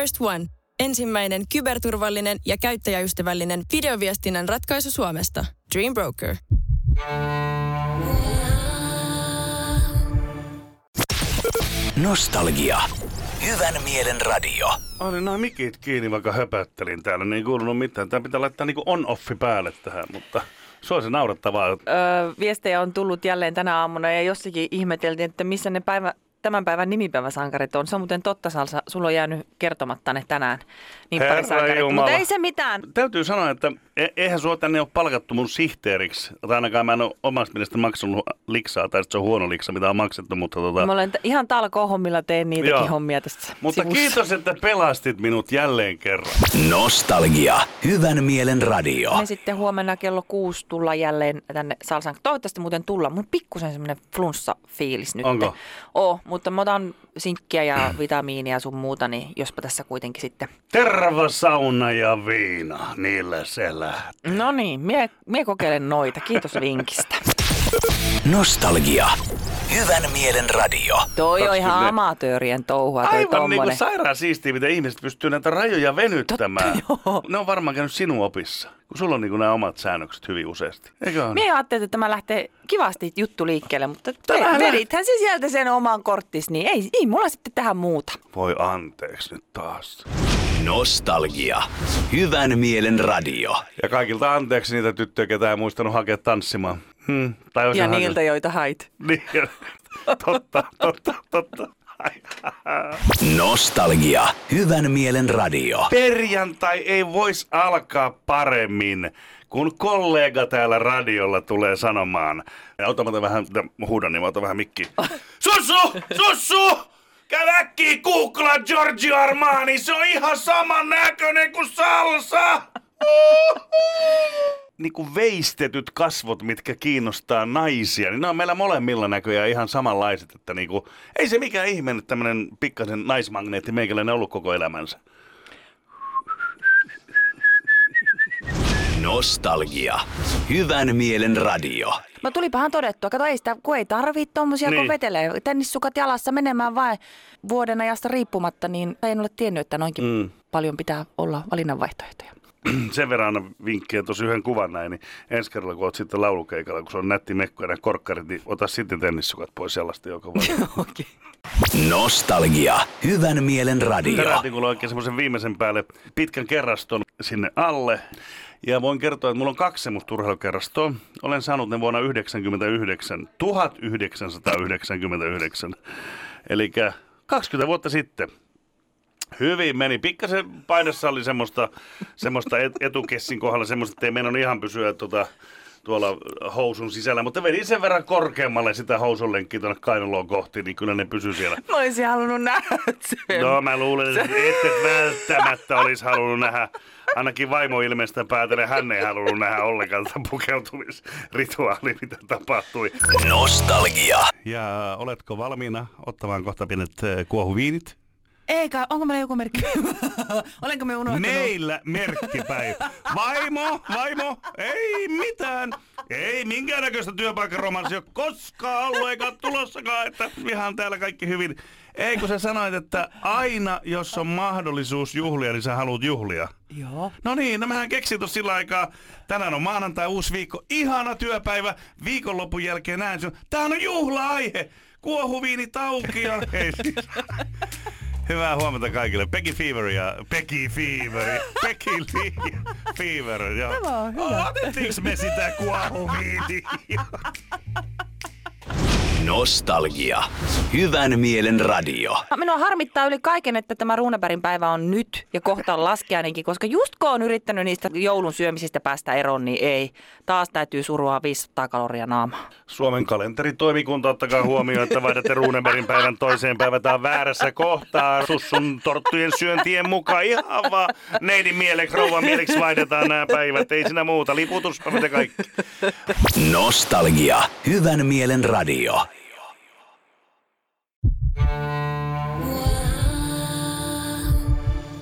First One. Ensimmäinen kyberturvallinen ja käyttäjäystävällinen videoviestinnän ratkaisu Suomesta. Dream Broker. Nostalgia. Hyvän mielen radio. Olin nämä mikit kiinni, vaikka höpöttelin täällä. Niin ei kuulunut mitään. Tämä pitää laittaa niin on-offi päälle tähän, mutta se on se naurettavaa. Viestejä on tullut jälleen tänä aamuna ja jossakin ihmeteltiin, että missä ne tämän päivän nimipäiväsankarit on. Se on muuten totta, Salsa. Sulla on jäänyt kertomatta ne tänään. Niin herra pari sankarit, mutta ei se mitään. Täytyy sanoa, että eihän sua tänne ole palkattu mun sihteeriksi. Tai ainakaan mä en ole omasta mielestä maksanut liksaa, tai se on huono liksa, mitä on maksettu. Mutta mä olen ihan talkoohommilla teen niitäkin hommia tästä mutta sivussa. Kiitos, että pelastit minut jälleen kerran. Nostalgia. Hyvän mielen radio. Me sitten huomenna kello 6 tullaan jälleen tänne Salsan. Toivottavasti muuten tullaan. Mun pikkusen semmoinen flunssa-fiilis nyt. Onko? Mutta mä otan sinkkiä ja vitamiinia sun muuta, niin jospa tässä kuitenkin sitten. Terva, sauna ja viina, niillä se lähtee. No niin, mie kokeilen noita. Kiitos vinkistä. Nostalgia. Hyvän mielen radio. Toi on ihan amatöörien touhua. Aivan niin kuin sairaan siistiä, miten ihmiset pystyy näitä rajoja venyttämään. Totta, ne on varmaan käynyt sinun opissa, kun sulla on niin kuin nämä omat säännökset hyvin useasti. Mie ajattelin, että tämä lähtee kivasti juttu liikkeelle, mutta vedithän se sieltä sen oman korttis, niin ei mulla sitten tähän muuta. Voi anteeksi nyt taas. Nostalgia. Hyvän mielen radio. Ja kaikilta anteeksi niitä tyttöjä, ketä ei muistanut hakea tanssimaan. Ja niiltä, joita hait. Niin, totta. Nostalgia. Hyvän mielen radio. Perjantai ei voisi alkaa paremmin, kun kollega täällä radiolla tulee sanomaan. Mä otan vähän mikkiä. Sussu! Käy äkkiä googlaa Giorgio Armani, se on ihan saman näköinen kuin Salsa! Niin kuin veistetyt kasvot, mitkä kiinnostaa naisia, niin ne on meillä molemmilla näköjään ihan samanlaiset. Että niin kuin, ei se mikään ihme, että tämmöinen pikkasen naismagneetti meikäläinen ollut koko elämänsä. Nostalgia. Hyvän mielen radio. No tulipahan todettua. Kato, ei sitä, kun ei tarvii tommosia, kun vetelee. Tennissukat jalassa menemään vain vuoden ajasta riippumatta, niin en ole tiennyt, että noinkin paljon pitää olla valinnanvaihtoehtoja. Sen verran annan vinkkejä tuossa yhden kuvan näin, niin ensi kerralla kun oot sitten laulukeikalla, kun se on nätti mekko ja korkkarit, niin ota sitten tennissukat pois sellaista, joka voi. Okay. Nostalgia. Hyvän mielen radio. Tänään kuulee oikein semmoisen viimeisen päälle pitkän kerraston sinne alle. Ja voin kertoa, että mulla on 2 semmoista urheilukerrastoa. Olen saanut ne vuonna 1999. Eli 20 vuotta sitten. Hyvin meni. Pikkasen painossa oli semmoista etukessin kohdalla, semmoista, että ei meinannut ihan pysyä tuolla housun sisällä, mutta vedin sen verran korkeammalle sitä housunlenkkiä tuonne kainaloon kohti, niin kyllä ne pysyi siellä. Mä olisin halunnut nähdä sen. No mä luulen, että et välttämättä olisi halunnut nähdä. Ainakin vaimo ilmeistä päätellen, hän ei halunnut nähdä ollenkaan tätä pukeutumisrituaalia, mitä tapahtui. Nostalgia. Ja oletko valmiina ottamaan kohta pienet kuohuviinit? Eikä, onko meillä joku merkki? Olenko me unohtanut? Meillä merkkipäivä. Vaimo, ei mitään. Ei minkäännäköistä työpaikkaromanssia ole koskaan ollut, eikä tulossakaan, että ihan täällä kaikki hyvin. Ei, kun sä sanoit, että aina, jos on mahdollisuus juhlia, niin sä haluut juhlia. Joo. No niin, no mehän keksin tuossa sillä aikaa. Tänään on maanantai, uusi viikko, ihana työpäivä. Viikonlopun jälkeen näen sun. Tämähän on juhla-aihe. Kuohuviinit auki ja hyvää huomenta kaikille. Peggy Fever. Joo. Tämä on hyvä. Otettiinko me sitä kuohuviiniä? Nostalgia. Hyvän mielen radio. Minua harmittaa yli kaiken, että tämä Runebergin päivä on nyt ja kohta on laskiainenkin, koska just kun on yrittänyt niistä joulun syömisistä päästä eroon, niin ei. Taas täytyy surua 500 kaloria naamaa. Suomen kalenteritoimikunta, ottakaa huomioon, että vaihdatte Runebergin päivän toiseen päivään. Tämä on väärässä kohtaa. Sussun torttujen syöntien mukaan. Ihan vaan neidin mieleksi, rouvan mieleksi vaihdetaan nämä päivät. Ei siinä muuta. Liputuspa mitä kaikki. Nostalgia. Hyvän mielen radio.